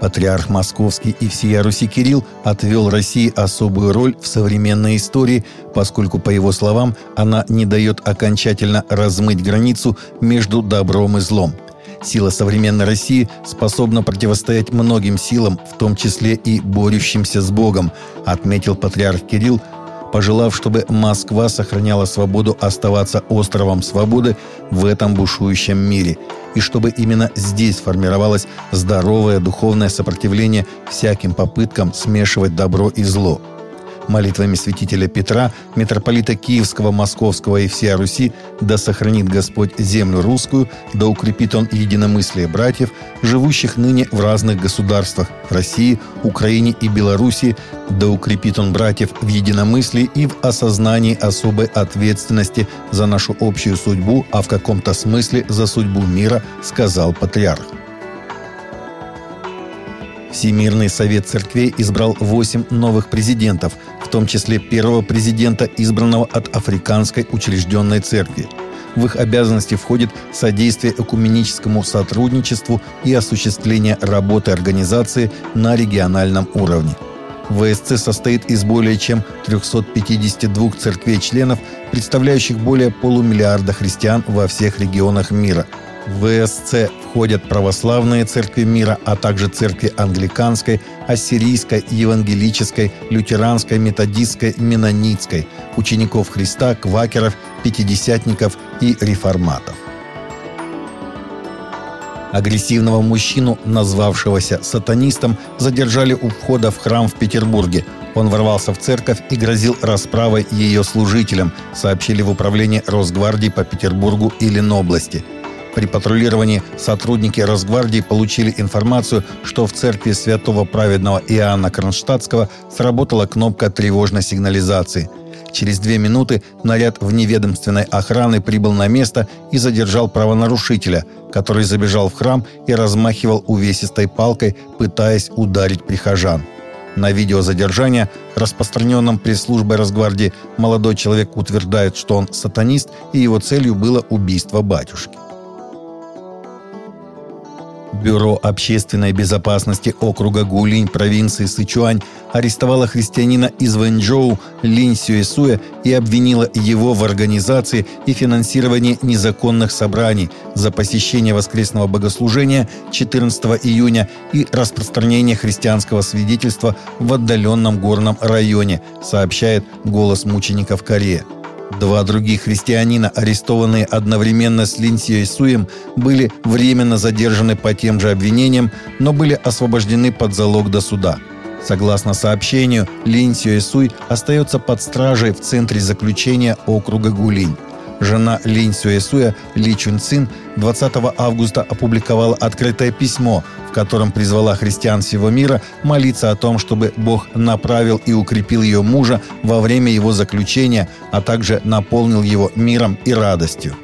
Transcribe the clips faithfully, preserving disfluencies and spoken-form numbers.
Патриарх Московский и всея Руси Кирилл отвел России особую роль в современной истории, поскольку, по его словам, она не дает окончательно размыть границу между добром и злом. Сила современной России способна противостоять многим силам, в том числе и борющимся с Богом, отметил патриарх Кирилл, пожелав, чтобы Москва сохраняла свободу оставаться островом свободы в этом бушующем мире, и чтобы именно здесь формировалось здоровое духовное сопротивление всяким попыткам смешивать добро и зло. Молитвами святителя Петра, митрополита Киевского, Московского и всея Руси да сохранит Господь землю русскую, да укрепит Он единомыслие братьев, живущих ныне в разных государствах – в России, Украине и Беларуси, да укрепит Он братьев в единомыслии и в осознании особой ответственности за нашу общую судьбу, а в каком-то смысле за судьбу мира, сказал патриарх. Всемирный совет церквей избрал восемь новых президентов, в том числе первого президента, избранного от Африканской учрежденной церкви. В их обязанности входит содействие экуменическому сотрудничеству и осуществление работы организации на региональном уровне. ВСЦ состоит из более чем трёхсот пятидесяти двух церквей-членов, представляющих более полумиллиарда христиан во всех регионах мира. В ВСЦ входят православные церкви мира, а также церкви англиканской, ассирийской, евангелической, лютеранской, методистской, меннонитской, учеников Христа, квакеров, пятидесятников и реформатов. Агрессивного мужчину, назвавшегося сатанистом, задержали у входа в храм в Петербурге. Он ворвался в церковь и грозил расправой ее служителям, сообщили в управлении Росгвардии по Петербургу и Ленобласти. При патрулировании сотрудники Росгвардии получили информацию, что в церкви святого праведного Иоанна Кронштадтского сработала кнопка тревожной сигнализации. Через две минуты наряд вневедомственной охраны прибыл на место и задержал правонарушителя, который забежал в храм и размахивал увесистой палкой, пытаясь ударить прихожан. На видео задержания, распространенном пресс-службой Росгвардии, молодой человек утверждает, что он сатанист и его целью было убийство батюшки. Бюро общественной безопасности округа Гулинь провинции Сычуань арестовало христианина из Вэньчжоу Линь Сюэсюэ и обвинило его в организации и финансировании незаконных собраний за посещение воскресного богослужения четырнадцатого июня и распространение христианского свидетельства в отдаленном горном районе, сообщает «Голос Мучеников Корея». Два других христианина, арестованные одновременно с Линь Сюэсюем, были временно задержаны по тем же обвинениям, но были освобождены под залог до суда. Согласно сообщению, Линь Сюэсюй остается под стражей в центре заключения округа Гулинь. Жена Линь Сюэсюя, Ли Чун Цин, двадцатого августа опубликовала открытое письмо, в котором призвала христиан всего мира молиться о том, чтобы Бог направил и укрепил ее мужа во время его заключения, а также наполнил его миром и радостью.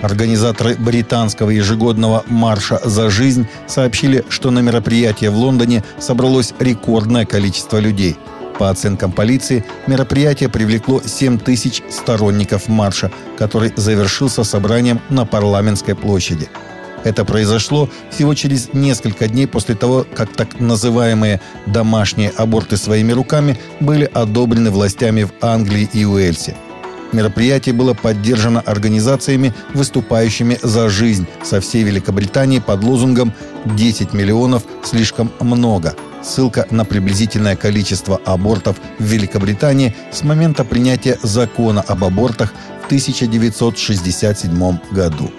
Организаторы британского ежегодного «Марша за жизнь» сообщили, что на мероприятие в Лондоне собралось рекордное количество людей. По оценкам полиции, мероприятие привлекло семь тысяч сторонников марша, который завершился собранием на Парламентской площади. Это произошло всего через несколько дней после того, как так называемые «домашние аборты своими руками» были одобрены властями в Англии и Уэльсе. Мероприятие было поддержано организациями, выступающими за жизнь со всей Великобритании под лозунгом «десять миллионов слишком много». Ссылка на приблизительное количество абортов в Великобритании с момента принятия закона об абортах в тысяча девятьсот шестьдесят седьмом году.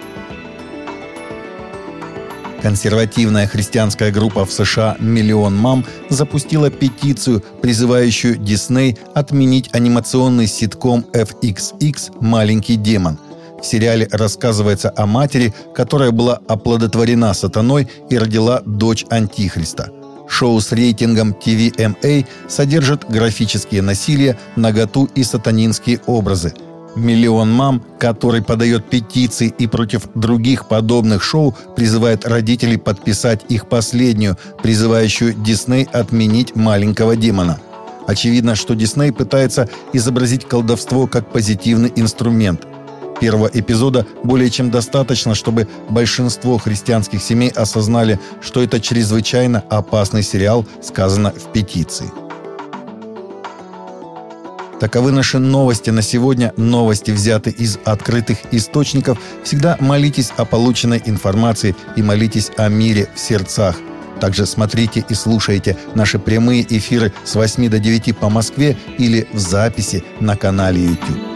Консервативная христианская группа в США «Миллион мам» запустила петицию, призывающую Дисней отменить анимационный ситком эф икс икс «Маленький демон». В сериале рассказывается о матери, которая была оплодотворена сатаной и родила дочь Антихриста. Шоу с рейтингом ти ви эм эй содержит графические насилие, наготу и сатанинские образы. «Миллион мам», который подает петиции и против других подобных шоу, призывает родителей подписать их последнюю, призывающую Дисней отменить «Маленького демона». Очевидно, что Дисней пытается изобразить колдовство как позитивный инструмент. первого эпизода более чем достаточно, чтобы большинство христианских семей осознали, что это чрезвычайно опасный сериал, сказано в петиции. Таковы наши новости на сегодня. Новости взяты из открытых источников. Всегда молитесь о полученной информации и молитесь о мире в сердцах. Также смотрите и слушайте наши прямые эфиры с восьми до девяти по Москве или в записи на канале YouTube.